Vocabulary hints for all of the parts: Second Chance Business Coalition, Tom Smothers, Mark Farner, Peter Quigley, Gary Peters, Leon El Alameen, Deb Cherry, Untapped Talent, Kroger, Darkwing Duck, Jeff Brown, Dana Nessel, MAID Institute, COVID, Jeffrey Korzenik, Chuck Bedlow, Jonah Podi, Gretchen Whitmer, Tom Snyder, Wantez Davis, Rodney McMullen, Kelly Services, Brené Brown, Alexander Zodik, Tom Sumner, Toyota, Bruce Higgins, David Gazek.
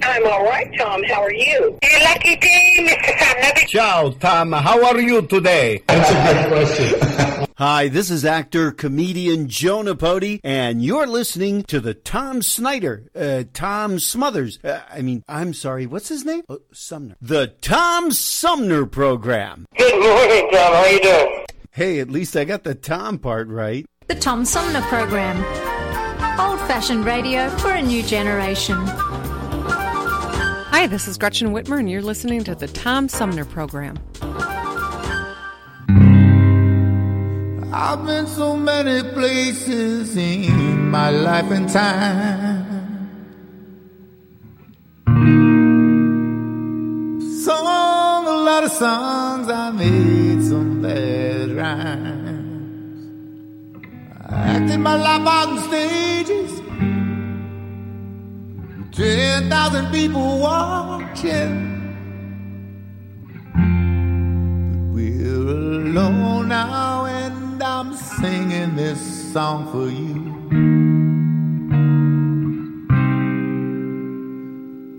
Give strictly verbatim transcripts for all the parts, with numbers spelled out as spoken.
I'm all right, Tom. How are you? You're lucky day, Mister Sumner. Ciao, Tom. How are you today? That's a good question. Hi, this is actor, comedian Jonah Podi, and you're listening to the Tom Snyder, uh, Tom Smothers, uh, I mean, I'm sorry, what's his name? Oh, Sumner. The Tom Sumner Program. Good morning, Tom. How you doing? Hey, at least I got the Tom part right. The Tom Sumner Program. Old-fashioned radio for a new generation. Hi, this is Gretchen Whitmer, and you're listening to the Tom Sumner Program. I've been so many places in my life and time. Sung a lot of songs, I made some bad rhymes. I acted my life out on stages, ten thousand people watching. But we're alone now, and I'm singing this song for you.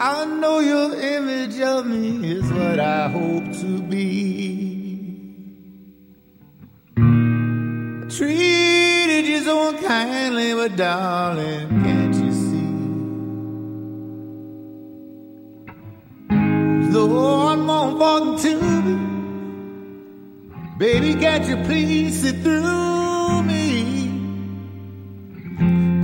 I know your image of me is what I hope to be. I treated you so unkindly, but darling, can't you see? Lord, more important to me. Baby, can't you please sit through me?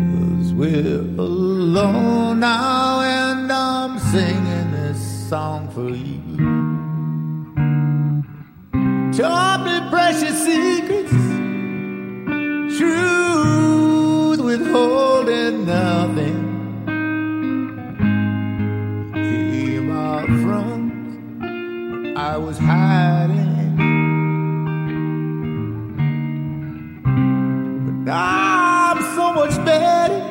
'Cause we're alone now, and I'm singing this song for you. Taught me precious secrets, truth withholding nothing. Came out front, I was hiding. I'm so much better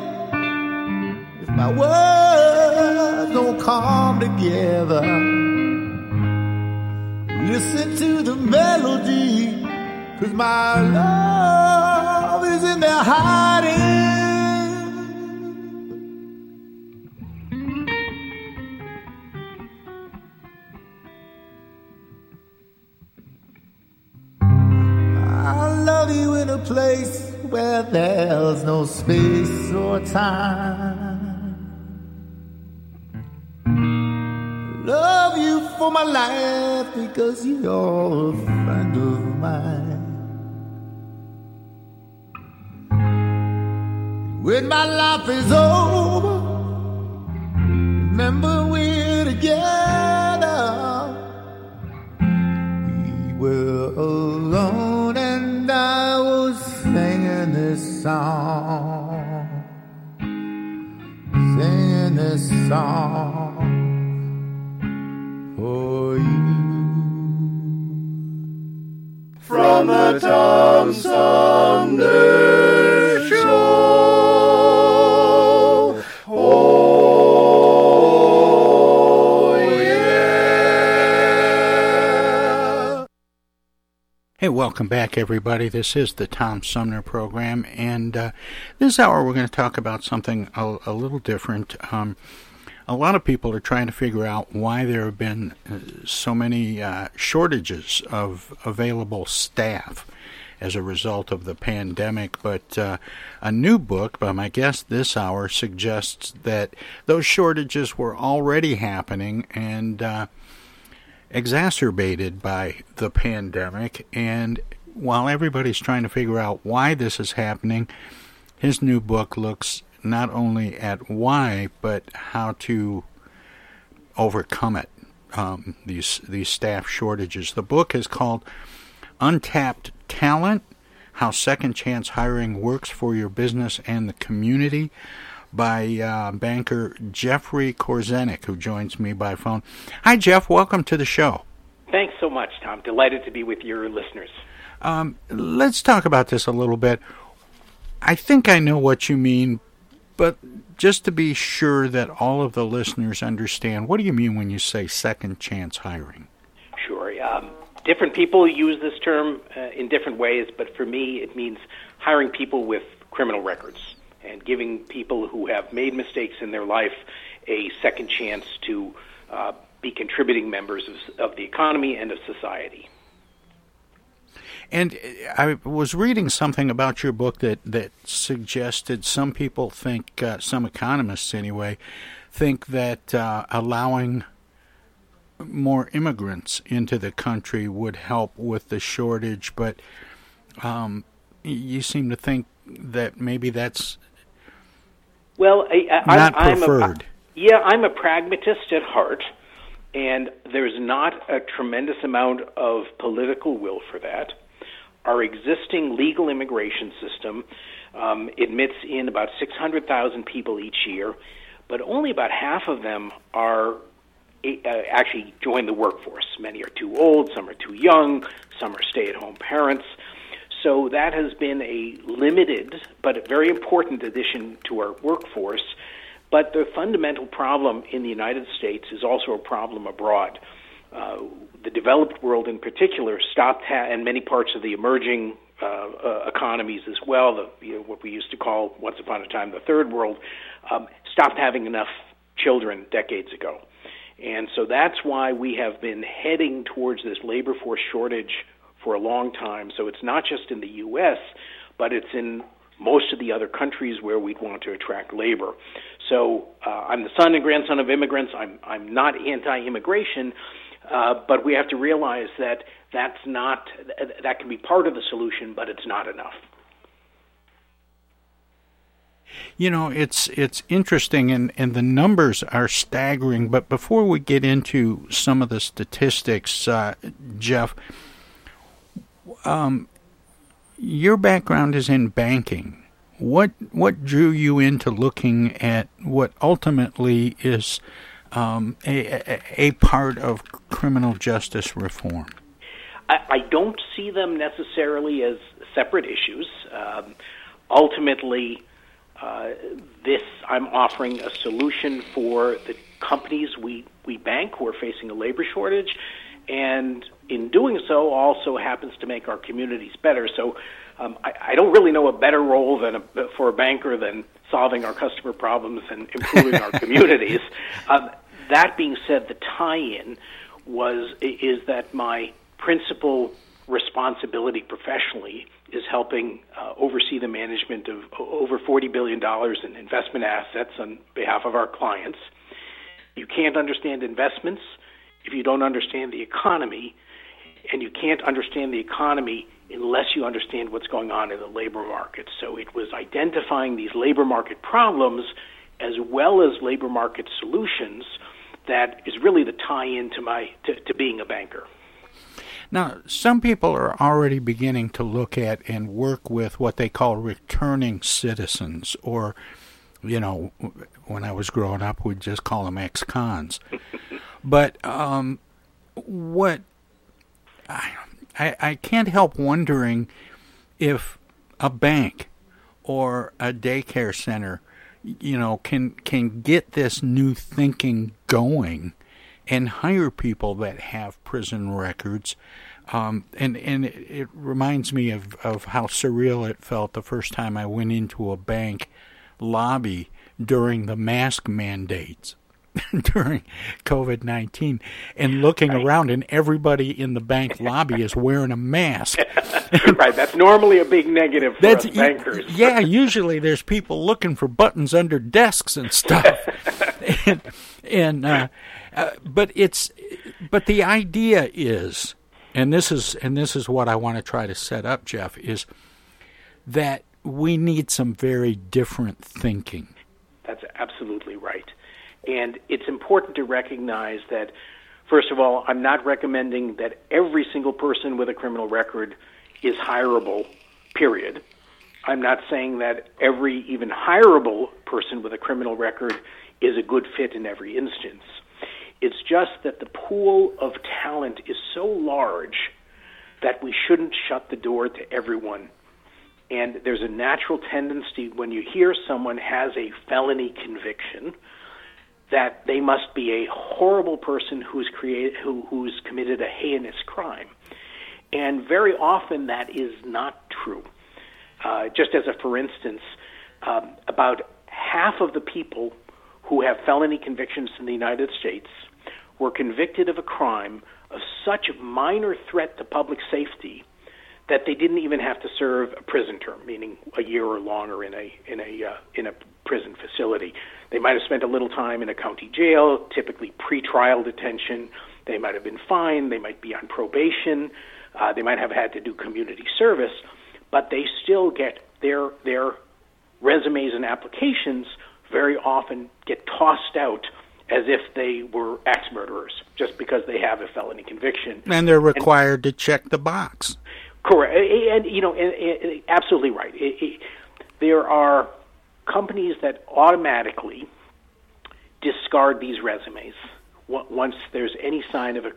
if my words don't come together. Listen to the melody, 'cause my love is in there hiding. I love you in a place where there's no space or time. Love you for my life, because you're a friend of mine. When my life is over, remember we're together. We were alone, and I was singing this song, singing this song for you. From the Tom Sumner Show. Oh, yeah. Hey, welcome back, everybody. This is the Tom Sumner Program, and uh, this hour we're going to talk about something a, a little different. Um, a lot of people are trying to figure out why there have been uh, so many uh, shortages of available staff as a result of the pandemic, but uh, a new book by my guest this hour suggests that those shortages were already happening and uh, exacerbated by the pandemic. And while everybody's trying to figure out why this is happening, his new book looks not only at why, but how to overcome it, um, these these staff shortages. The book is called Untapped Talent, How Second Chance Hiring Works for Your Business and the Community, by uh, banker Jeffrey Korzenik, who joins me by phone. Hi, Jeff. Welcome to the show. Thanks so much, Tom. Delighted to be with your listeners. Um, let's talk about this a little bit. I think I know what you mean, but just to be sure that all of the listeners understand, what do you mean when you say second chance hiring? Sure. Um, different people use this term uh, in different ways, but for me it means hiring people with criminal records and giving people who have made mistakes in their life a second chance to uh, be contributing members of, of the economy and of society. And I was reading something about your book that, that suggested some people think, uh, some economists anyway, think that uh, allowing more immigrants into the country would help with the shortage, but um, you seem to think that maybe that's well, I, I, not I'm, preferred. I'm a, yeah, I'm a pragmatist at heart, and there's not a tremendous amount of political will for that. Our existing legal immigration system um, admits in about six hundred thousand people each year, but only about half of them are uh, actually join the workforce. Many are too old, some are too young, some are stay-at-home parents. So that has been a limited but very important addition to our workforce. But the fundamental problem in the United States is also a problem abroad. Uh, the developed world in particular stopped, ha- and many parts of the emerging uh, uh, economies as well, the, you know, what we used to call once upon a time the third world, um, stopped having enough children decades ago. And so that's why we have been heading towards this labor force shortage for a long time. So it's not just in the U S, but it's in most of the other countries where we'd want to attract labor. So uh, I'm the son and grandson of immigrants. I'm, I'm not anti-immigration, uh, but we have to realize that that's not, that can be part of the solution, but it's not enough. You know, it's it's interesting, and, and the numbers are staggering. But before we get into some of the statistics, uh, Jeff, um, your background is in banking. What what drew you into looking at what ultimately is um, a, a part of criminal justice reform? I, I don't see them necessarily as separate issues. Um, ultimately, uh, this I'm offering a solution for the companies we, we bank who are facing a labor shortage, and in doing so also happens to make our communities better. So um, I, I don't really know a better role than a, for a banker than solving our customer problems and improving our communities. Um, that being said, the tie-in was is that my principal responsibility professionally is helping uh, oversee the management of over forty billion dollars in investment assets on behalf of our clients. You can't understand investments if you don't understand the economy, and you can't understand the economy unless you understand what's going on in the labor market. So it was identifying these labor market problems as well as labor market solutions that is really the tie-in to my to, to being a banker. Now, some people are already beginning to look at and work with what they call returning citizens, or, you know, when I was growing up, we'd just call them ex-cons. But um, what I, I can't help wondering if a bank or a daycare center, you know, can can get this new thinking going and hire people that have prison records. Um, and and it, it reminds me of, of how surreal it felt the first time I went into a bank lobby during the mask mandates. During covid nineteen, and looking right. around, and everybody in the bank lobby is wearing a mask. Right, that's normally a big negative for that's, us bankers. Yeah, usually there's people looking for buttons under desks and stuff. and and uh, uh, but it's but the idea is, and this is and this is what I want to try to set up, Jeff, is that we need some very different thinking. That's absolutely right. And it's important to recognize that, first of all, I'm not recommending that every single person with a criminal record is hireable, period. I'm not saying that every even hireable person with a criminal record is a good fit in every instance. It's just that the pool of talent is so large that we shouldn't shut the door to everyone. And there's a natural tendency when you hear someone has a felony conviction that they must be a horrible person who's created, who, who's committed a heinous crime. And very often that is not true. Uh, just as a for instance, um, about half of the people who have felony convictions in the United States were convicted of a crime of such minor threat to public safety that they didn't even have to serve a prison term, meaning a year or longer in a in a uh, in a prison facility. They might have spent a little time in a county jail, typically pretrial detention. They might have been fined. They might be on probation. Uh, they might have had to do community service, but they still get their their resumes and applications very often get tossed out as if they were ex-murderers just because they have a felony conviction. And they're required and, to check the box. Correct. And, you know, absolutely right. It, it, there are companies that automatically discard these resumes once there's any sign of a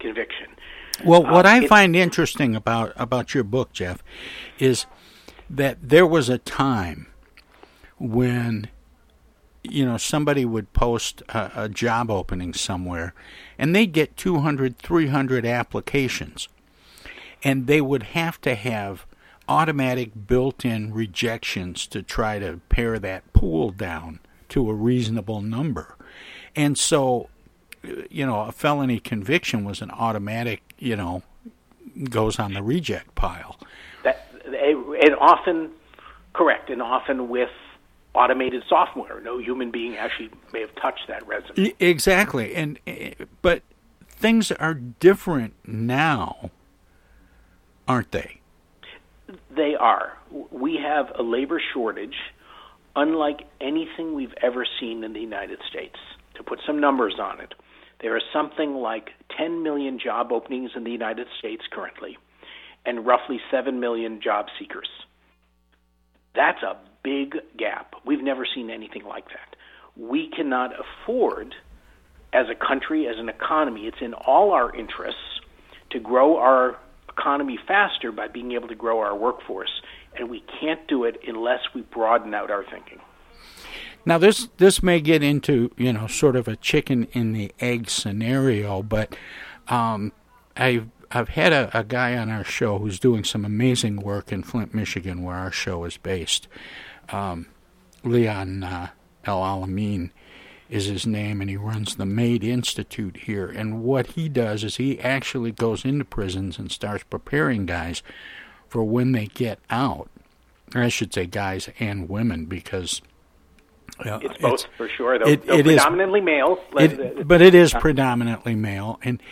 conviction. Well, what uh, I it, find interesting about, about your book, Jeff, is that there was a time when, you know, somebody would post a, a job opening somewhere and they'd get two hundred, three hundred applications. And they would have to have automatic built-in rejections to try to pare that pool down to a reasonable number. And so, you know, a felony conviction was an automatic, you know, goes on the reject pile. That, and often, correct, and often with automated software. No human being actually may have touched that resume. Exactly. And but things are different now, aren't they? They are. We have a labor shortage unlike anything we've ever seen in the United States. To put some numbers on it, there are something like ten million job openings in the United States currently and roughly seven million job seekers. That's a big gap. We've never seen anything like that. We cannot afford, as a country, as an economy, it's in all our interests to grow our economy faster by being able to grow our workforce, and we can't do it unless we broaden out our thinking. Now, this this may get into, you know, sort of a chicken in the egg scenario, but um, I've I've had a, a guy on our show who's doing some amazing work in Flint, Michigan, where our show is based. Um, Leon uh, El Alameen is his name, and he runs the MAID Institute here. And what he does is he actually goes into prisons and starts preparing guys for when they get out. Or I should say guys and women, because uh, it's both, it's, for sure. Though, it, though it predominantly is, male, it, but it is predominantly male. And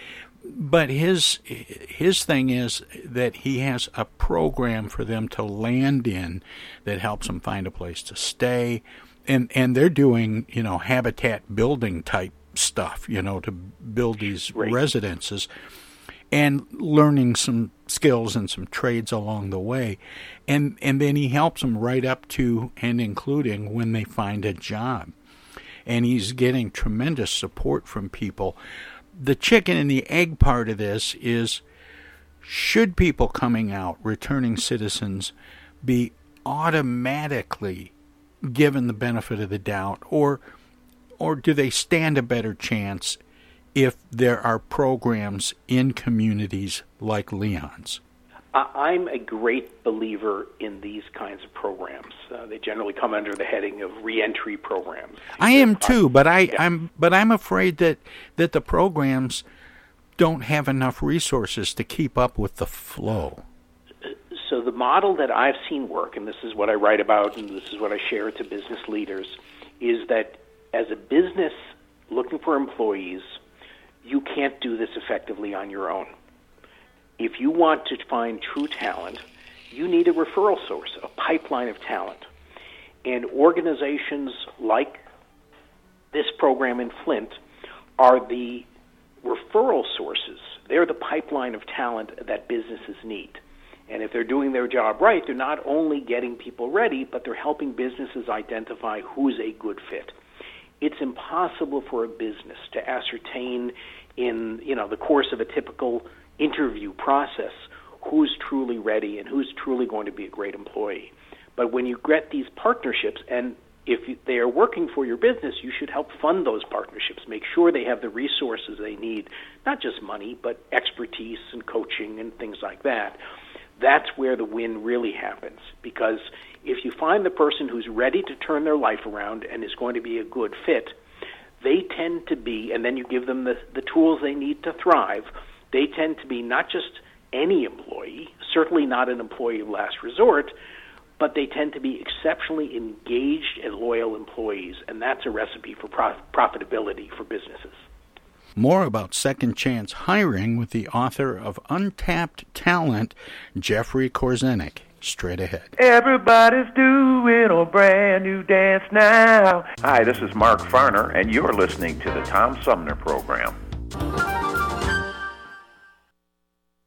but his his thing is that he has a program for them to land in that helps them find a place to stay. And and they're doing, you know, habitat building type stuff, you know, to build these right. residences and learning some skills and some trades along the way. And and then he helps them right up to and including when they find a job. And he's getting tremendous support from people. The chicken and the egg part of this is, should people coming out, returning citizens, be automatically given the benefit of the doubt, or or do they stand a better chance if there are programs in communities like Leon's? I'm a great believer in these kinds of programs. Uh, they generally come under the heading of reentry programs. I am too, but I, yeah. I'm but I'm afraid that, that the programs don't have enough resources to keep up with the flow. So the model that I've seen work, and this is what I write about and this is what I share to business leaders, is that as a business looking for employees, you can't do this effectively on your own. If you want to find true talent, you need a referral source, a pipeline of talent. And organizations like this program in Flint are the referral sources. They're the pipeline of talent that businesses need. And if they're doing their job right, they're not only getting people ready, but they're helping businesses identify who's a good fit. it's impossible for a business to ascertain in, you know, the course of a typical interview process who's truly ready and who's truly going to be a great employee. But when you get these partnerships, and if they are working for your business, you should help fund those partnerships, make sure they have the resources they need, not just money, but expertise and coaching and things like that. That's where the win really happens, because if you find the person who's ready to turn their life around and is going to be a good fit, they tend to be, and then you give them the, the tools they need to thrive, they tend to be not just any employee, certainly not an employee of last resort, but they tend to be exceptionally engaged and loyal employees, and that's a recipe for prof- profitability for businesses. More about Second Chance Hiring with the author of Untapped Talent, Jeffrey Korzenik, straight ahead. Everybody's doing a brand new dance now. Hi, this is Mark Farner, and you're listening to the Tom Sumner Program.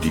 Do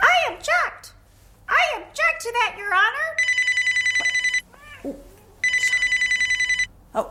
I object. I object to that, Your Honor. Oh. oh.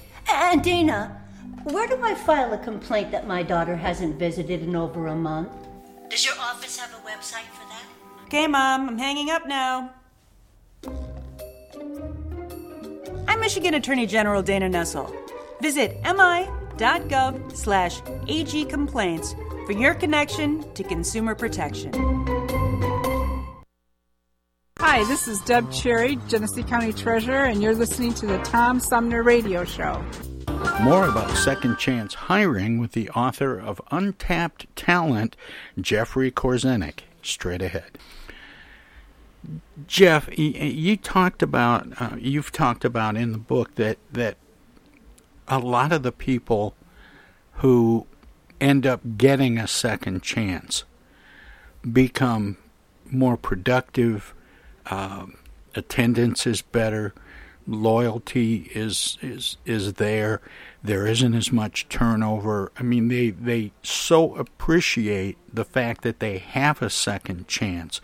And Dana, where do I file a complaint that my daughter hasn't visited in over a month? Does your office have a website for that? Okay, Mom, I'm hanging up now. I'm Michigan Attorney General Dana Nessel. Visit mi.gov state dot gov slash A G complaints for your connection to consumer protection. Hi, this is Deb Cherry, Genesee County Treasurer, and you're listening to the Tom Sumner Radio Show. More about second chance hiring with the author of Untapped Talent, Jeffrey Korzenik, straight ahead. Jeff, you talked about, uh, you've talked about in the book that, that a lot of the people who end up getting a second chance become more productive, uh, attendance is better, loyalty is, is is there, there isn't as much turnover. I mean, they, they so appreciate the fact that they have a second chance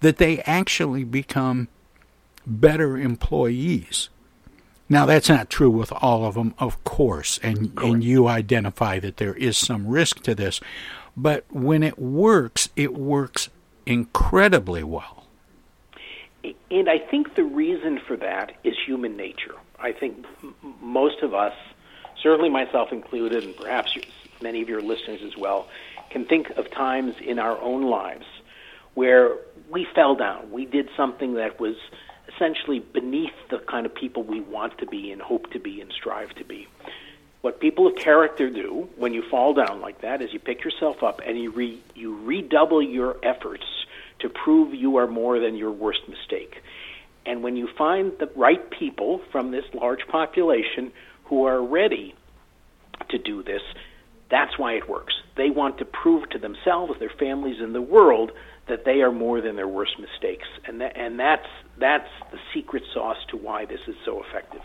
that they actually become better employees. Now, that's not true with all of them, of course, and, and you identify that there is some risk to this. But when it works, it works incredibly well. And I think the reason for that is human nature. I think most of us, certainly myself included, and perhaps many of your listeners as well, can think of times in our own lives where we fell down. We did something that was essentially beneath the kind of people we want to be and hope to be and strive to be. What people of character do when you fall down like that is you pick yourself up and you, re- you redouble your efforts to prove you are more than your worst mistake. And when you find the right people from this large population who are ready to do this, that's why it works. They want to prove to themselves, their families, and the world that they are more than their worst mistakes. And that, and that's that's the secret sauce to why this is so effective.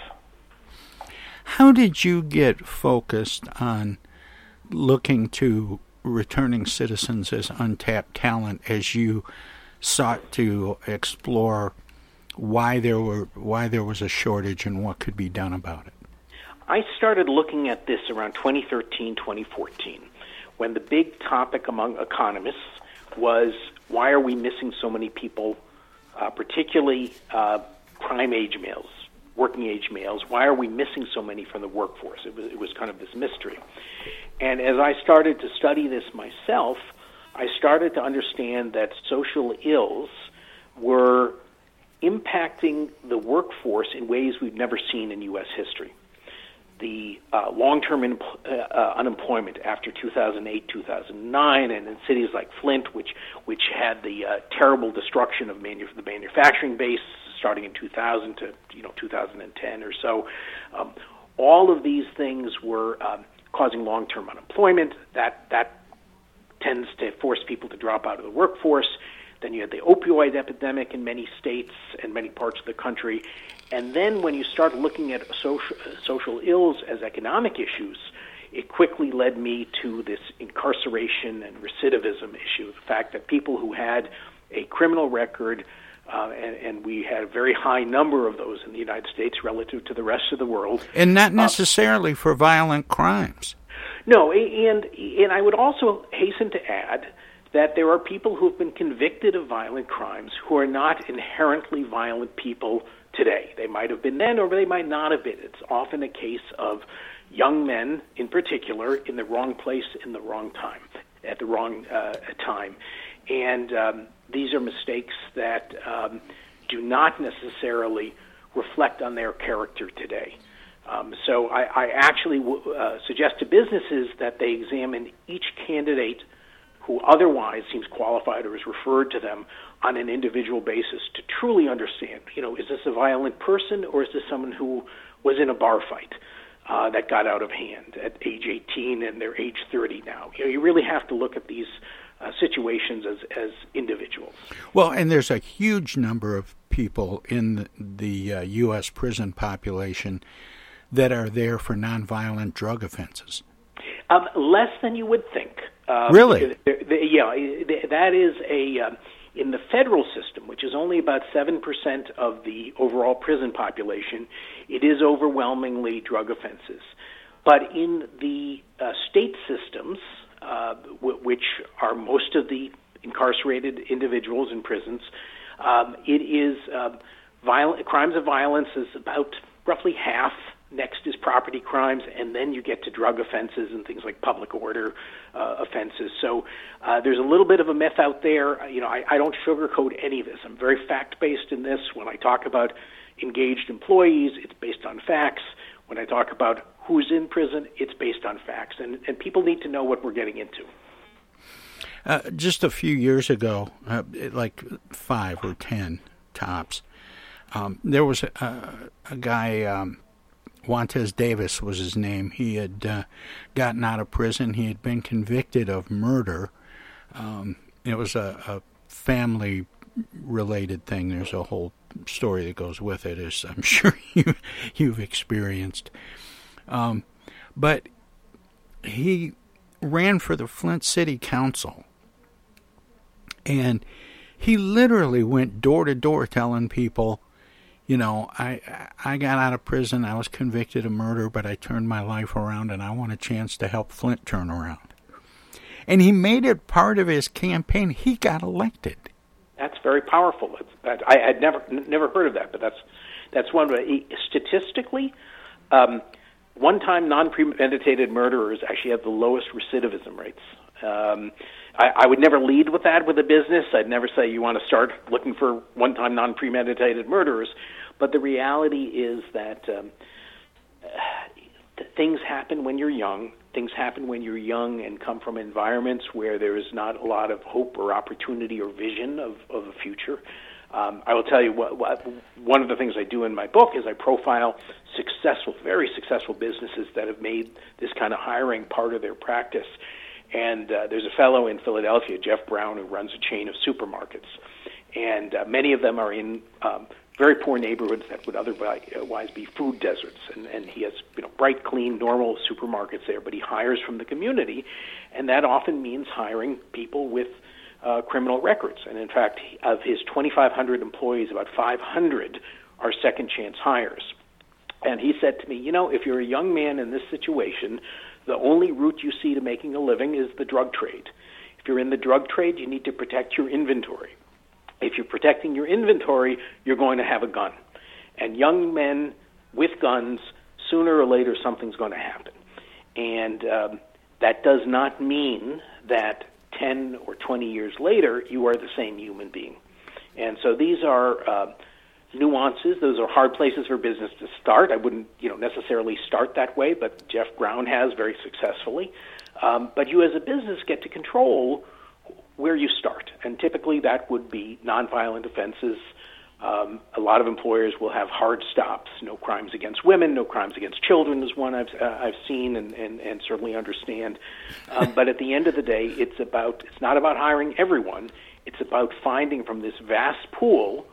How did you get focused on looking to returning citizens as untapped talent as you sought to explore why there were why there was a shortage and what could be done about it? I started looking at this around twenty thirteen, twenty fourteen, when the big topic among economists was, why are we missing so many people, uh, particularly uh, prime age males, working age males? Why are we missing so many from the workforce? It was, it was kind of this mystery. And as I started to study this myself, I started to understand that social ills were impacting the workforce in ways we've never seen in U S history. The uh, long-term in, uh, uh, unemployment after two thousand eight, two thousand nine, and in cities like Flint, which which had the uh, terrible destruction of manu- the manufacturing base starting in two thousand to you know two thousand ten or so, um, all of these things were um, causing long-term unemployment. That that tends to force people to drop out of the workforce. Then you had the opioid epidemic in many states and many parts of the country. And then when you start looking at social, social ills as economic issues, it quickly led me to this incarceration and recidivism issue, the fact that people who had a criminal record, uh, and, and we had a very high number of those in the United States relative to the rest of the world. And not necessarily uh, for violent crimes. No, and and I would also hasten to add that there are people who have been convicted of violent crimes who are not inherently violent people today. They might have been then, or they might not have been. It's often a case of young men, in particular, in the wrong place, in the wrong time, at the wrong uh, time. And um, these are mistakes that um, do not necessarily reflect on their character today. Um, so I, I actually w- uh, suggest to businesses that they examine each candidate who otherwise seems qualified or is referred to them on an individual basis to truly understand, you know, is this a violent person or is this someone who was in a bar fight uh, that got out of hand at age eighteen and they're age thirty now? You know, you really have to look at these uh, situations as, as individuals. Well, and there's a huge number of people in the, the uh, U S prison population that are there for nonviolent drug offenses. Um, less than you would think. Uh, really? They're, they're, yeah, that is a, um, in the federal system, which is only about seven percent of the overall prison population, it is overwhelmingly drug offenses. But in the uh, state systems, uh, w- which are most of the incarcerated individuals in prisons, um, it is um, viol- crimes of violence is about roughly half Next is property crimes, and then you get to drug offenses and things like public order uh, offenses. So uh, there's a little bit of a myth out there. You know, I, I don't sugarcoat any of this. I'm very fact-based in this. When I talk about engaged employees, it's based on facts. When I talk about who's in prison, it's based on facts. And, and people need to know what we're getting into. Uh, just a few years ago, uh, like five or ten tops, um, there was a, a guy... Um, Wantez Davis was his name. He had uh, gotten out of prison. He had been convicted of murder. Um, it was a, a family-related thing. There's a whole story that goes with it, as I'm sure you, you've experienced. Um, but he ran for the Flint City Council, and he literally went door-to-door telling people, you know, I I got out of prison, I was convicted of murder, but I turned my life around, and I want a chance to help Flint turn around. And he made it part of his campaign. He got elected. That's very powerful. It's, that, I had never never heard of that, but that's that's one way. Statistically, um, one-time non-premeditated murderers actually have the lowest recidivism rates. Um, I, I would never lead with that with a business. I'd never say you want to start looking for one-time non-premeditated murderers. But the reality is that um, uh, things happen when you're young. Things happen when you're young and come from environments where there is not a lot of hope or opportunity or vision of, of a future. Um, I will tell you what, what, one of the things I do in my book is I profile successful, very successful businesses that have made this kind of hiring part of their practice. And uh, there's a fellow in Philadelphia, Jeff Brown, who runs a chain of supermarkets. And uh, many of them are in um, very poor neighborhoods that would otherwise be food deserts. And, and he has, you know, bright, clean, normal supermarkets there, but he hires from the community. And that often means hiring people with uh, criminal records. And, in fact, of his twenty-five hundred employees, about five hundred are second-chance hires. And he said to me, you know, if you're a young man in this situation, the only route you see to making a living is the drug trade. If you're in the drug trade, you need to protect your inventory. If you're protecting your inventory, you're going to have a gun. And young men with guns, sooner or later, something's going to happen. And um, that does not mean that ten or twenty years later, you are the same human being. And so these are... Uh, nuances. Those are hard places for business to start. I wouldn't, you know, necessarily start that way, but Jeff Brown has very successfully. Um, but you as a business get to control where you start, and typically that would be nonviolent offenses. Um, a lot of employers will have hard stops, no crimes against women, no crimes against children is one I've, uh, I've seen and, and, and certainly understand. Um, but at the end of the day, it's about, it's not about hiring everyone. It's about finding from this vast pool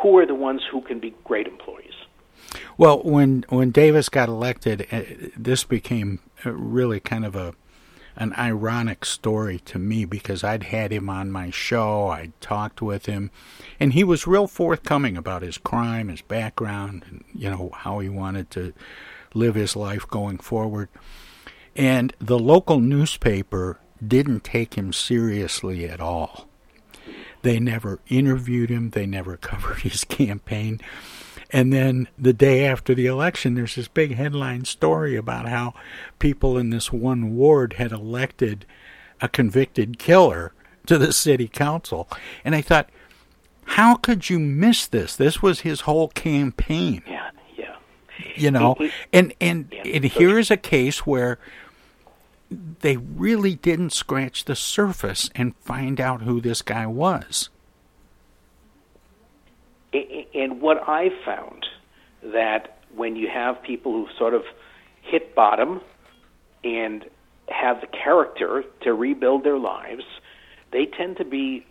who are the ones who can be great employees. Well, when when Davis got elected, this became really kind of a an ironic story to me because I'd had him on my show, I'd talked with him, and he was real forthcoming about his crime, his background, and, you know, how he wanted to live his life going forward. And the local newspaper didn't take him seriously at all. They never interviewed him. They never covered his campaign. And then the day after the election, there's this big headline story about how people in this one ward had elected a convicted killer to the city council. And I thought, how could you miss this? This was his whole campaign. Yeah, yeah. You know, and, and, yeah, and here is a case where they really didn't scratch the surface and find out who this guy was. And what I found that when you have people who sort of hit bottom and have the character to rebuild their lives, they tend to be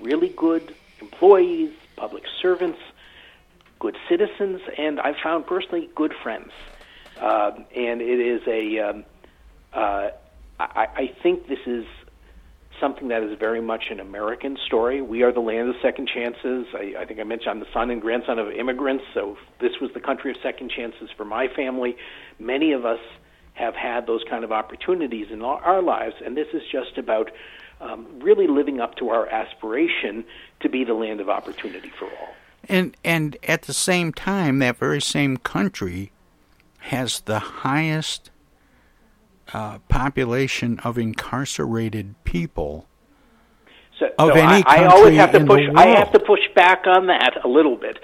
really good employees, public servants, good citizens, and I've found personally good friends. Uh, and it is a... Um, Uh, I, I think this is something that is very much an American story. We are the land of second chances. I, I think I mentioned I'm the son and grandson of immigrants, so this was the country of second chances for my family. Many of us have had those kind of opportunities in our lives, and this is just about um, really living up to our aspiration to be the land of opportunity for all. And, and at the same time, that very same country has the highest uh, population of incarcerated people so, of so any I, country I always have to in push, the world. I have to push back on that a little bit,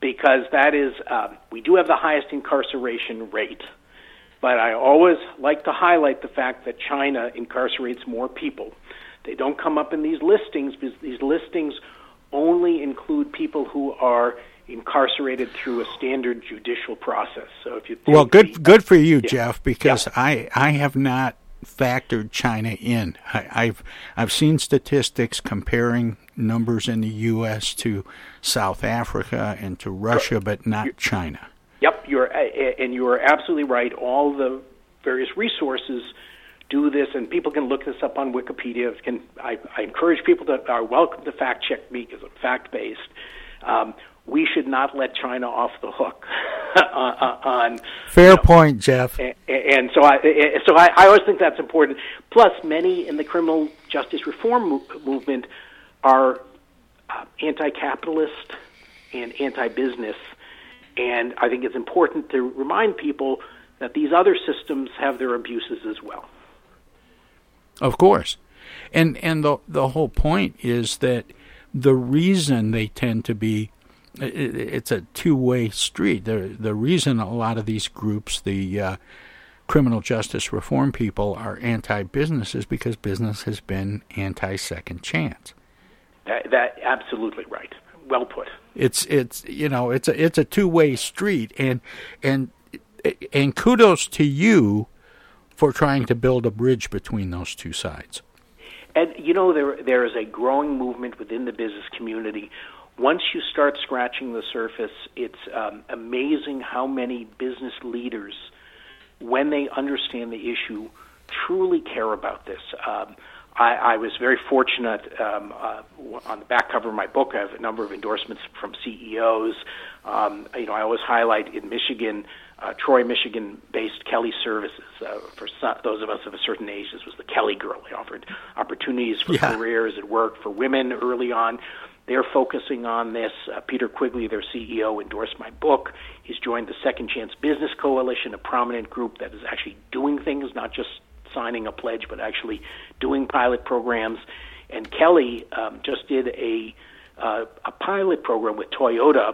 because that is, um, we do have the highest incarceration rate, but I always like to highlight the fact that China incarcerates more people. They don't come up in these listings because these listings only include people who are incarcerated through a standard judicial process. So if you think well, good the, good for you, yeah. Jeff, because yeah. I, I have not factored China in. I, I've I've seen statistics comparing numbers in the U S to South Africa and to Russia, right. but not you're, China. Yep, you're and you are absolutely right. All the various resources do this, and people can look this up on Wikipedia. Can, I, I encourage people that are welcome to fact check me because I'm fact based. Um, we should not let China off the hook on fair you know, point, Jeff. And, and so, I so I, I always think that's important. Plus, many in the criminal justice reform mo- movement are uh, anti-capitalist and anti-business, and I think it's important to remind people that these other systems have their abuses as well. Of course. And and the the whole point is that the reason they tend to be, it, it's a two-way street. The, the reason a lot of these groups, the uh, criminal justice reform people, are anti-business is because business has been anti-second chance. That, that absolutely right. Well put. It's it's you know it's a it's a two-way street, and and and kudos to you for trying to build a bridge between those two sides. And, you know, there there is a growing movement within the business community. Once you start scratching the surface, it's um, amazing how many business leaders, when they understand the issue, truly care about this. Um, I, I was very fortunate. Um, uh, on the back cover of my book, I have a number of endorsements from C E Os. Um, you know, I always highlight in Michigan, Uh, Troy, Michigan-based Kelly Services. Uh, for some, those of us of a certain age, this was the Kelly Girl. They offered opportunities for yeah. careers at work for women early on. They're focusing on this. Uh, Peter Quigley, their C E O, endorsed my book. He's joined the Second Chance Business Coalition, a prominent group that is actually doing things, not just signing a pledge, but actually doing pilot programs. And Kelly um, just did a uh, a pilot program with Toyota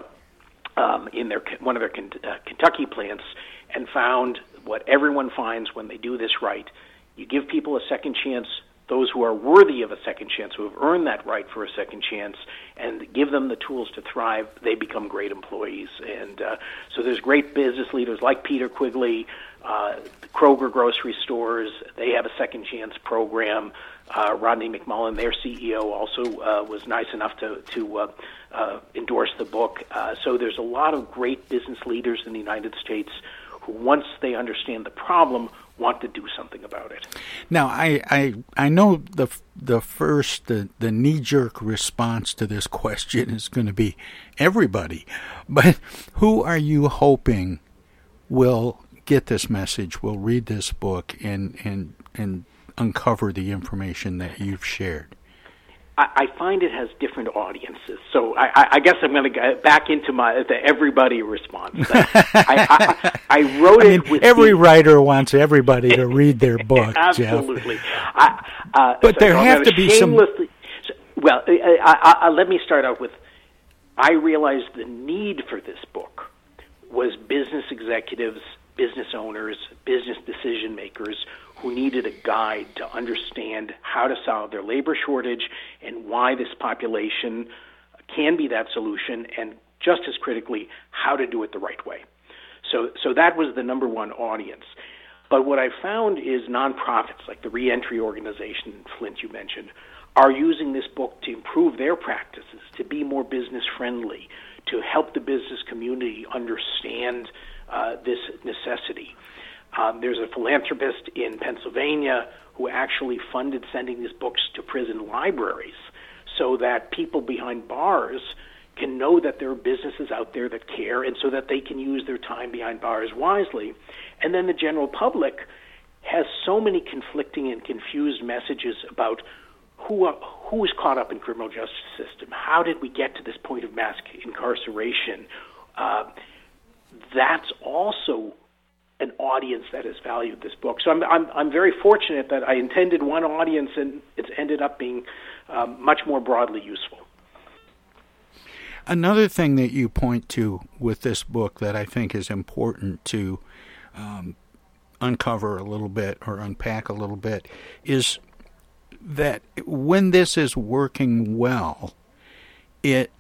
Um, in their one of their uh, Kentucky plants, and found what everyone finds when they do this right. You give people a second chance, those who are worthy of a second chance, who have earned that right for a second chance, and give them the tools to thrive, they become great employees. And uh, so there's great business leaders like Peter Quigley, uh, Kroger grocery stores, they have a second chance program. Uh, Rodney McMullen, their C E O, also uh, was nice enough to, to uh, uh, endorse the book. Uh, so there's a lot of great business leaders in the United States who, once they understand the problem, want to do something about it. Now, I I, I know the the first, the, the knee-jerk response to this question is going to be everybody, but who are you hoping will get this message, will read this book, and and and uncover the information that you've shared? I, I find it has different audiences, so I, I, I guess I'm going to get back into my the everybody response. I, I, I wrote I mean, it with every the, writer wants everybody to read their book. Absolutely, I, uh, but so there so have to be some. Well, I, I, I, let me start out with: I realized the need for this book was business executives, business owners, business decision makers who needed a guide to understand how to solve their labor shortage and why this population can be that solution, and just as critically, how to do it the right way. So so that was the number one audience. But what I found is nonprofits, like the reentry organization in Flint you mentioned, are using this book to improve their practices, to be more business-friendly, to help the business community understand uh, this necessity. Um, there's a philanthropist in Pennsylvania who actually funded sending these books to prison libraries so that people behind bars can know that there are businesses out there that care, and so that they can use their time behind bars wisely. And then the general public has so many conflicting and confused messages about who are, who is caught up in criminal justice system. How did we get to this point of mass incarceration? Uh, that's also an audience that has valued this book. So I'm I'm, I'm very fortunate that I intended one audience, and it's ended up being um, much more broadly useful. Another thing that you point to with this book that I think is important to um, uncover a little bit or unpack a little bit is that when this is working well, it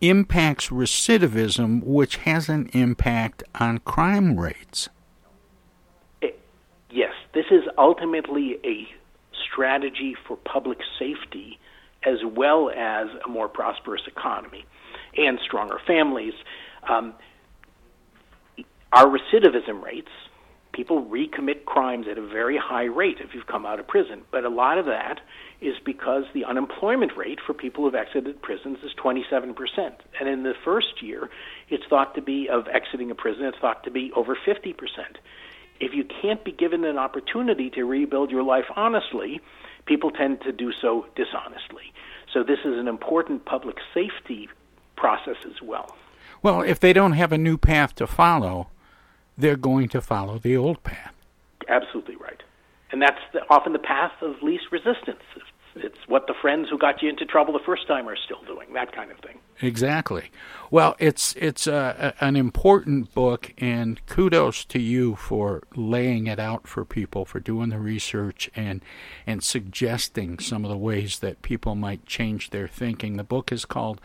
impacts recidivism, which has an impact on crime rates. It, yes, this is ultimately a strategy for public safety as well as a more prosperous economy and stronger families. Um, our recidivism rates, people recommit crimes at a very high rate if you've come out of prison, but a lot of that is because the unemployment rate for people who've exited prisons is twenty-seven percent. And in the first year, it's thought to be, of exiting a prison, it's thought to be over fifty percent. If you can't be given an opportunity to rebuild your life honestly, people tend to do so dishonestly. So this is an important public safety process as well. Well, if they don't have a new path to follow, they're going to follow the old path. Absolutely right. And that's the, often the path of least resistance. It's, it's what the friends who got you into trouble the first time are still doing, that kind of thing. Exactly. Well, it's it's a, a, an important book, and kudos to you for laying it out for people, for doing the research and and suggesting some of the ways that people might change their thinking. The book is called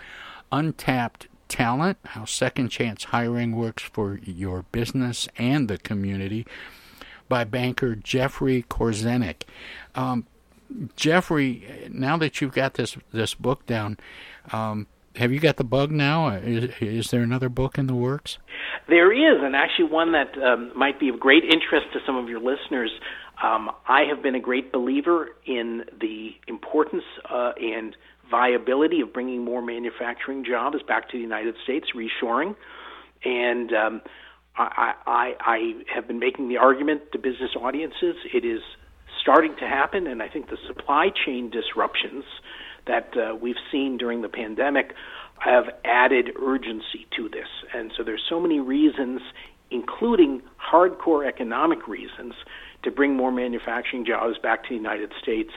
Untapped Talent, How Second Chance Hiring Works for Your Business and the Community, by banker Jeffrey Korzenik. Um, Jeffrey, now that you've got this, this book down, um, have you got the bug now? Is, is there another book in the works? There is, and actually one that um, might be of great interest to some of your listeners. Um, I have been a great believer in the importance uh, and viability of bringing more manufacturing jobs back to the United States, reshoring. And um, I, I, I have been making the argument to business audiences. It is starting to happen, and I think the supply chain disruptions that uh, we've seen during the pandemic have added urgency to this. And so there's so many reasons, including hardcore economic reasons, to bring more manufacturing jobs back to the United States.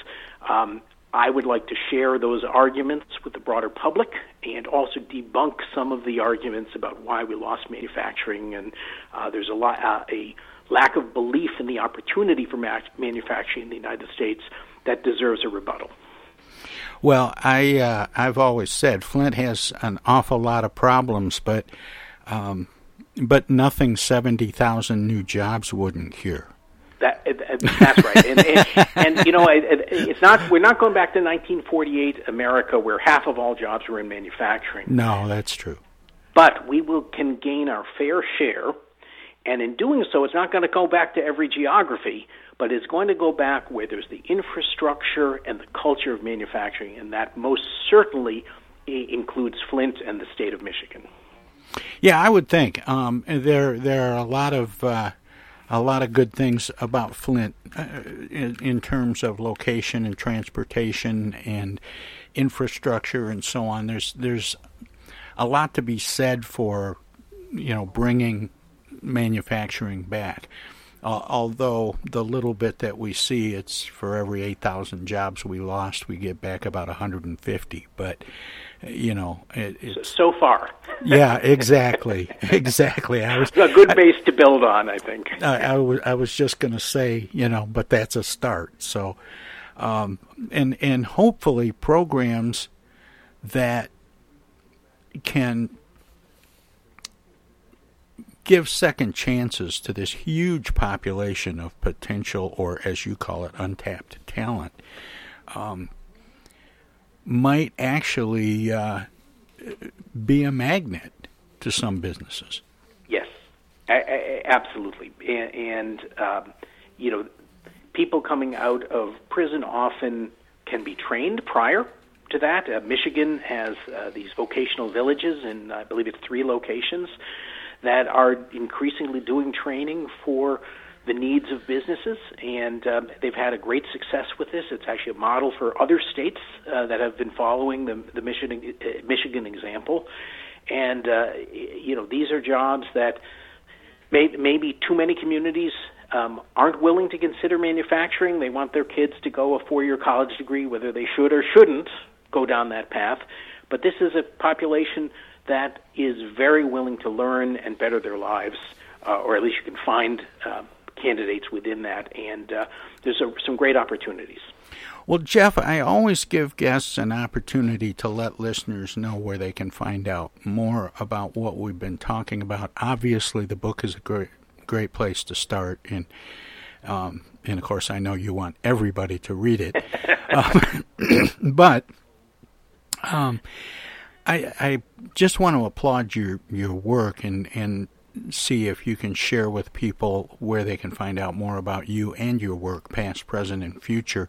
Um, I would like to share those arguments with the broader public and also debunk some of the arguments about why we lost manufacturing. And uh, there's a, lot, uh, a lack of belief in the opportunity for ma- manufacturing in the United States that deserves a rebuttal. Well, I, uh, I've always said Flint has an awful lot of problems, but, um, but nothing seventy thousand new jobs wouldn't cure. That, that's right, and, and, and you know, it's not. We're not going back to nineteen forty-eight America, where half of all jobs were in manufacturing. No, that's true. But we will can gain our fair share, and in doing so, it's not going to go back to every geography, but it's going to go back where there's the infrastructure and the culture of manufacturing, and that most certainly includes Flint and the state of Michigan. Yeah, I would think um, there there are a lot of. Uh, A lot of good things about Flint uh, in, in terms of location and transportation and infrastructure and so on. There's there's a lot to be said for, you know, bringing manufacturing back. Uh, although the little bit that we see, it's for every eight thousand jobs we lost, we get back about one hundred fifty. But, you know, it, it's... So far. Yeah, exactly. Exactly. I was, a good base I, to build on, I think. I, I, was, I was just going to say, you know, but that's a start. So, um, and and hopefully programs that can give second chances to this huge population of potential, or as you call it, untapped talent, um, might actually uh, be a magnet to some businesses. Yes, I, I, absolutely. And, and um, you know, people coming out of prison often can be trained prior to that. Uh, Michigan has uh, these vocational villages, and I believe it's three locations that are increasingly doing training for the needs of businesses, and um, they've had a great success with this. It's actually a model for other states uh, that have been following the, the Michigan, uh, Michigan example. And, uh, you know, these are jobs that Maybe too many communities um, aren't willing to consider manufacturing. They want their kids to go a four-year college degree, whether they should or shouldn't go down that path. But this is a population that is very willing to learn and better their lives, uh, or at least you can find uh, candidates within that. And uh, there's a, some great opportunities. Well, Jeff, I always give guests an opportunity to let listeners know where they can find out more about what we've been talking about. Obviously, the book is a great, great place to start, and um, and of course, I know you want everybody to read it. um, but um, I, I just want to applaud your your work and and. See if you can share with people where they can find out more about you and your work, past, present, and future.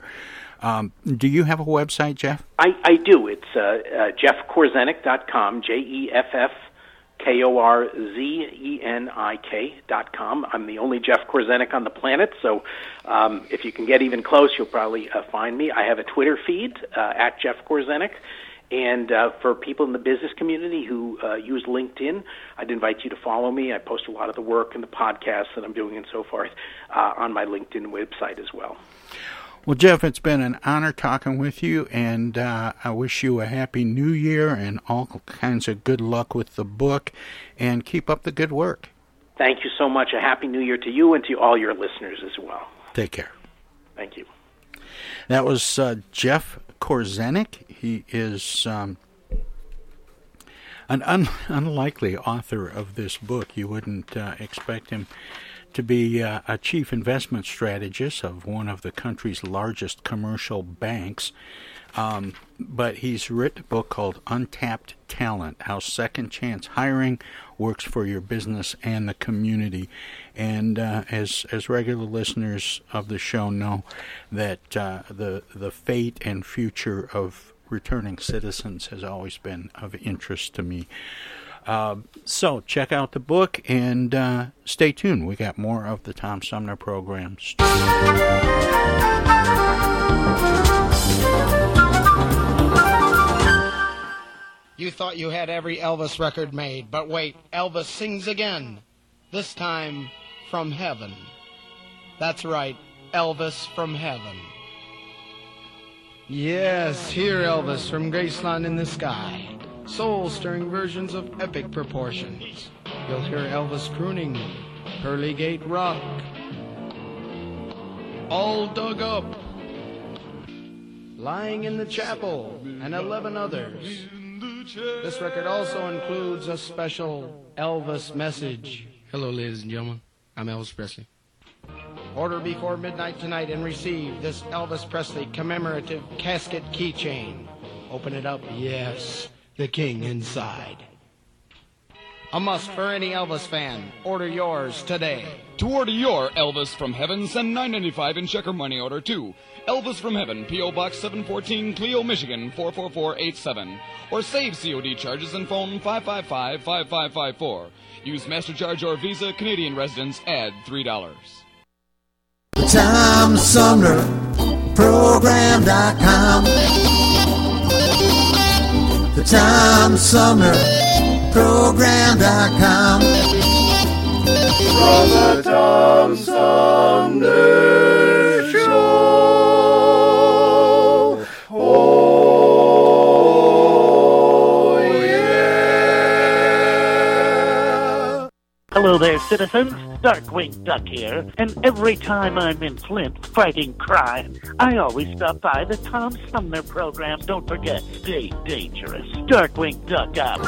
Um, do you have a website, Jeff? I, I do. It's uh, uh, jeff korzenik dot com, J E F F K O R Z E N I K dot com. I'm the only Jeff Korzenik on the planet, so um, if you can get even close, you'll probably uh, find me. I have a Twitter feed, uh, at Jeff Korzenik. And uh, for people in the business community who uh, use LinkedIn, I'd invite you to follow me. I post a lot of the work and the podcasts that I'm doing and so forth uh, on my LinkedIn website as well. Well, Jeff, it's been an honor talking with you, and uh, I wish you a happy new year and all kinds of good luck with the book, and keep up the good work. Thank you so much. A happy new year to you and to all your listeners as well. Take care. Thank you. That was uh, Jeff Korzenik. He is um, an un- unlikely author of this book. You wouldn't uh, expect him to be uh, a chief investment strategist of one of the country's largest commercial banks. Um, but he's written a book called Untapped Talent, How Second Chance Hiring Works for Your Business and the Community. And uh, as as regular listeners of the show know, that uh, the the fate and future of returning citizens has always been of interest to me. Uh, so check out the book and uh, stay tuned. We got more of the Tom Sumner programs. You thought you had every Elvis record made, but wait, Elvis sings again, this time from heaven. That's right, Elvis from heaven. Yes, hear Elvis from Graceland in the sky. Soul-stirring versions of epic proportions. You'll hear Elvis crooning, Pearly Gate Rock. All dug up. Lying in the Chapel and eleven others. This record also includes a special Elvis message. Hello, ladies and gentlemen. I'm Elvis Presley. Order before midnight tonight and receive this Elvis Presley commemorative casket keychain. Open it up. Yes, the king inside. A must for any Elvis fan. Order yours today. To order your Elvis from Heaven, send nine dollars and ninety-five cents in check or money order to Elvis from Heaven, P O. Box seven fourteen, Clio, Michigan, four four four eight seven. Or save C O D charges and phone five five five, five five five four. Use MasterCharge or Visa. Canadian residents add three dollars. The Tom Sumner Program dot com. The Tom Sumner Program dot com. From the Tom Sumner Show. Oh, yeah. Hello there, citizens. Darkwing Duck here, and every time I'm in Flint fighting crime, I always stop by the Tom Sumner Program. Don't forget, stay dangerous. Darkwing Duck out.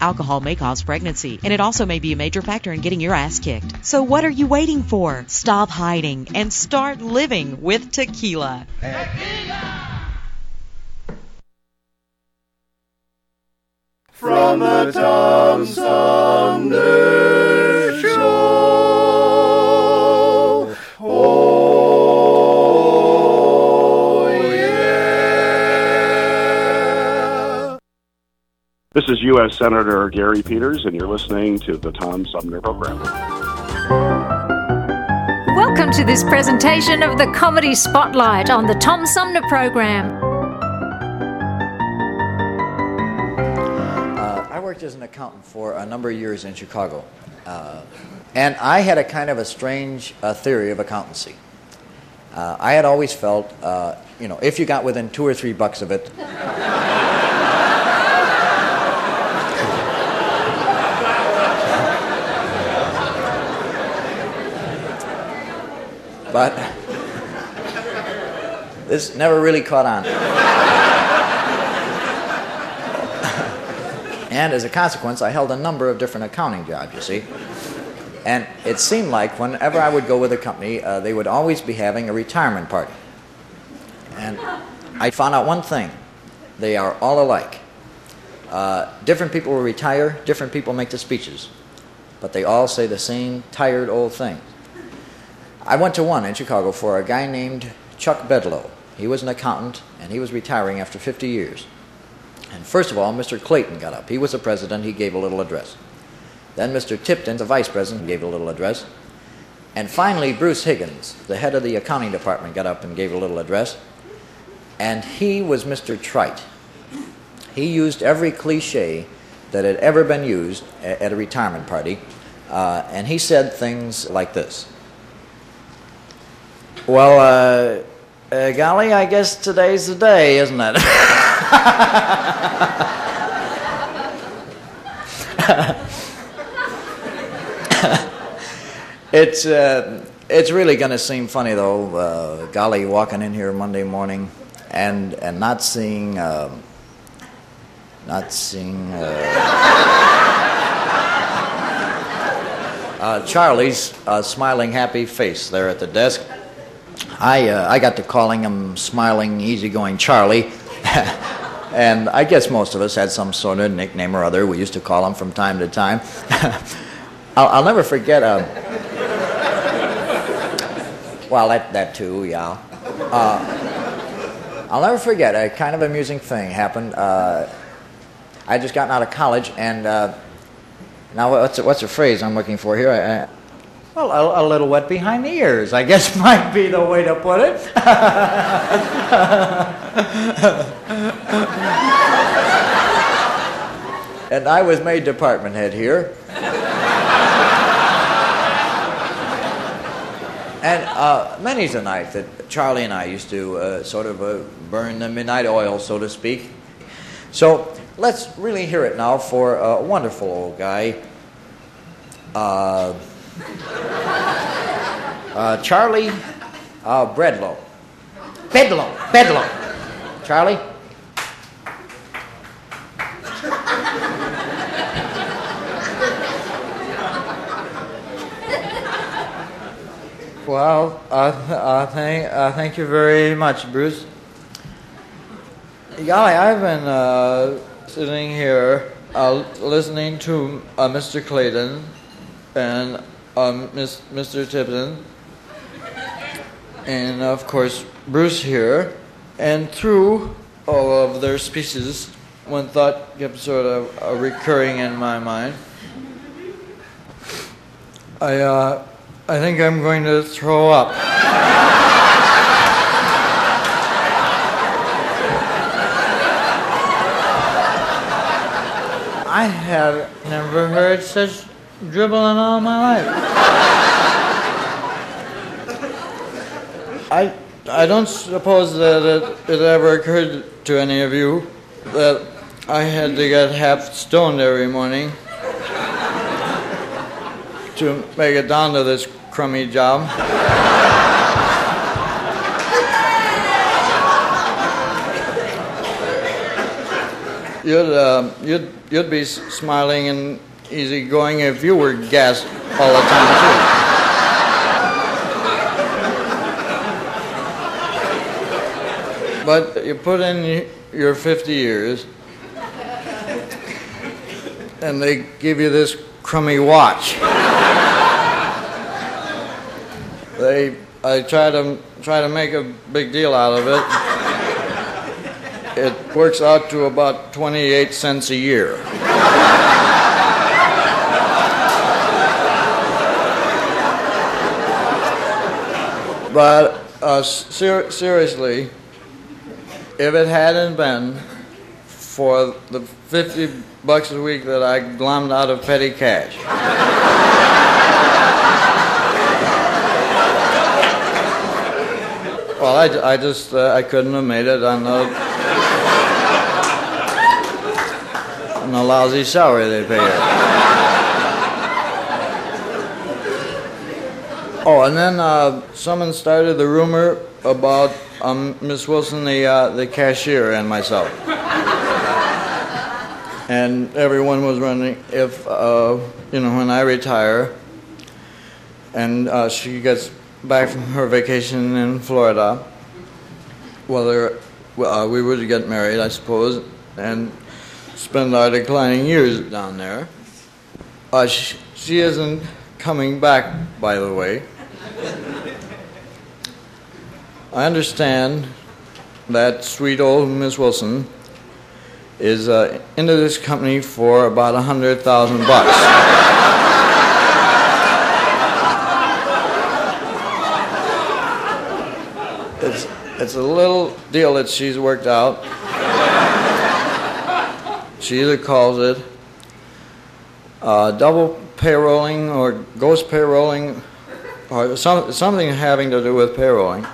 Alcohol may cause pregnancy, and it also may be a major factor in getting your ass kicked. So what are you waiting for? Stop hiding and start living with tequila. Tequila! From the Tom Sumner Show. Oh, yeah. This is U S Senator Gary Peters, and you're listening to the Tom Sumner Program. Welcome to this presentation of the Comedy Spotlight on the Tom Sumner Program. I worked as an accountant for a number of years in Chicago, uh, and I had a kind of a strange uh, theory of accountancy. Uh, I had always felt, uh, you know, if you got within two or three bucks of it, but this never really caught on. And as a consequence, I held a number of different accounting jobs, you see. And it seemed like whenever I would go with a company, uh, they would always be having a retirement party. And I found out one thing. They are all alike. Uh, different people will retire, different people make the speeches. But they all say the same tired old thing. I went to one in Chicago for a guy named Chuck Bedlow. He was an accountant, and he was retiring after fifty years. And first of all, Mister Clayton got up. He was the president. He gave a little address. Then Mister Tipton, the vice president, gave a little address. And finally, Bruce Higgins, the head of the accounting department, got up and gave a little address. And he was Mister Trite. He used every cliche that had ever been used at a retirement party. Uh, and he said things like this. Well, uh, Uh, golly, I guess today's the day, isn't it? it's uh, it's really going to seem funny though. Uh, golly, walking in here Monday morning and and not seeing uh, not seeing uh, uh, Charlie's uh, smiling, happy face there at the desk. I uh, I got to calling him smiling, easygoing Charlie, and I guess most of us had some sort of nickname or other we used to call him from time to time. I'll, I'll never forget. Uh, well, that that too, yeah. Uh, I'll never forget a kind of amusing thing happened. Uh, I just gotten out of college, and uh, now what's the, what's the phrase I'm looking for here? I, I, Well, a, a little wet behind the ears, I guess might be the way to put it. And I was made department head here. And uh, many's a night that Charlie and I used to uh, sort of uh, burn the midnight oil, so to speak. So let's really hear it now for a wonderful old guy. Uh... Uh, Charlie uh, Bredlow. Bedlow, Bedlow. Charlie? Well, uh, uh, thank, uh, thank you very much, Bruce. Golly, I've been uh, sitting here uh, listening to uh, Mister Clayton and Um, Miss, Mister Tipton, and of course Bruce here, and through all of their speeches, one thought kept sort of uh, recurring in my mind. I, uh, I think I'm going to throw up. I have never heard such dribbling all my life. I I don't suppose that it, it ever occurred to any of you that I had to get half stoned every morning to make it down to this crummy job. You'd uh, you'd you'd be smiling and easy going if you were gassed all the time too. But you put in your fifty years and they give you this crummy watch. They I try to try to make a big deal out of it. It works out to about twenty-eight cents a year. But uh, ser- seriously, if it hadn't been for the fifty bucks a week that I glommed out of petty cash, well, I, I just uh, I couldn't have made it on the on the lousy salary they pay us. Oh, and then uh, someone started the rumor about um, Miss Wilson, the uh, the cashier, and myself. And everyone was wondering if, uh, you know, when I retire and uh, she gets back from her vacation in Florida, whether uh, we would get married, I suppose, and spend our declining years down there. Uh, she, she isn't coming back, by the way. I understand that sweet old Miss Wilson is uh, into this company for about a hundred thousand bucks. It's it's a little deal that she's worked out. She either calls it uh, double payrolling or ghost payrolling or some, something having to do with payrolling.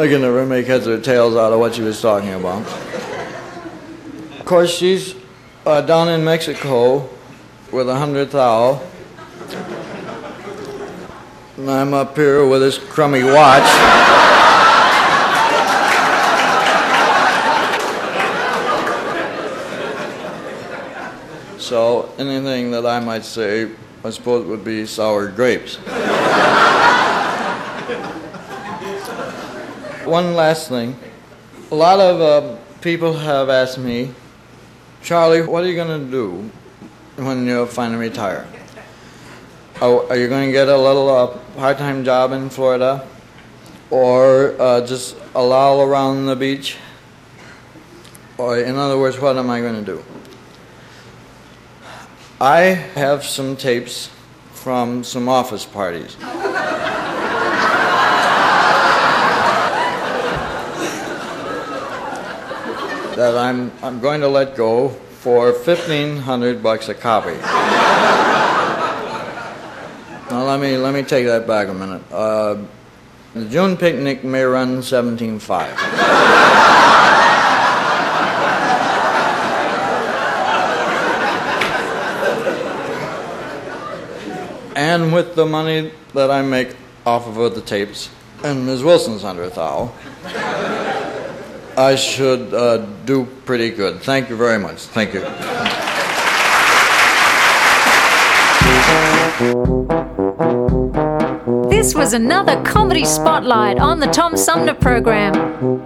Again, the roommate heads their tails out of what she was talking about. Of course, she's uh, down in Mexico with a hundred thou. And I'm up here with this crummy watch. So anything that I might say, I suppose, would be sour grapes. One last thing. A lot of uh, people have asked me, Charlie, what are you going to do when you finally retire? Are, are you going to get a little uh, part-time job in Florida, or uh, just a loll around the beach? Or, in other words, what am I going to do? I have some tapes from some office parties. That I'm I'm going to let go for fifteen hundred bucks a copy. Now let me let me take that back a minute. Uh, the June picnic may run seventeen five. And with the money that I make off of the tapes and Miz Wilson's hundred thou. I should uh, do pretty good. Thank you very much. Thank you. This was another Comedy Spotlight on the Tom Sumner Program.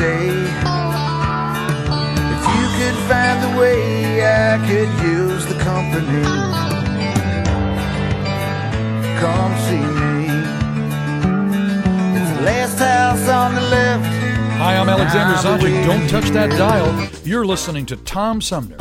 Day. I could use the company. Come see me. It's the last house on the left. Hi, I'm Alexander Zodik. Don't touch that dial. You're listening to Tom Sumner.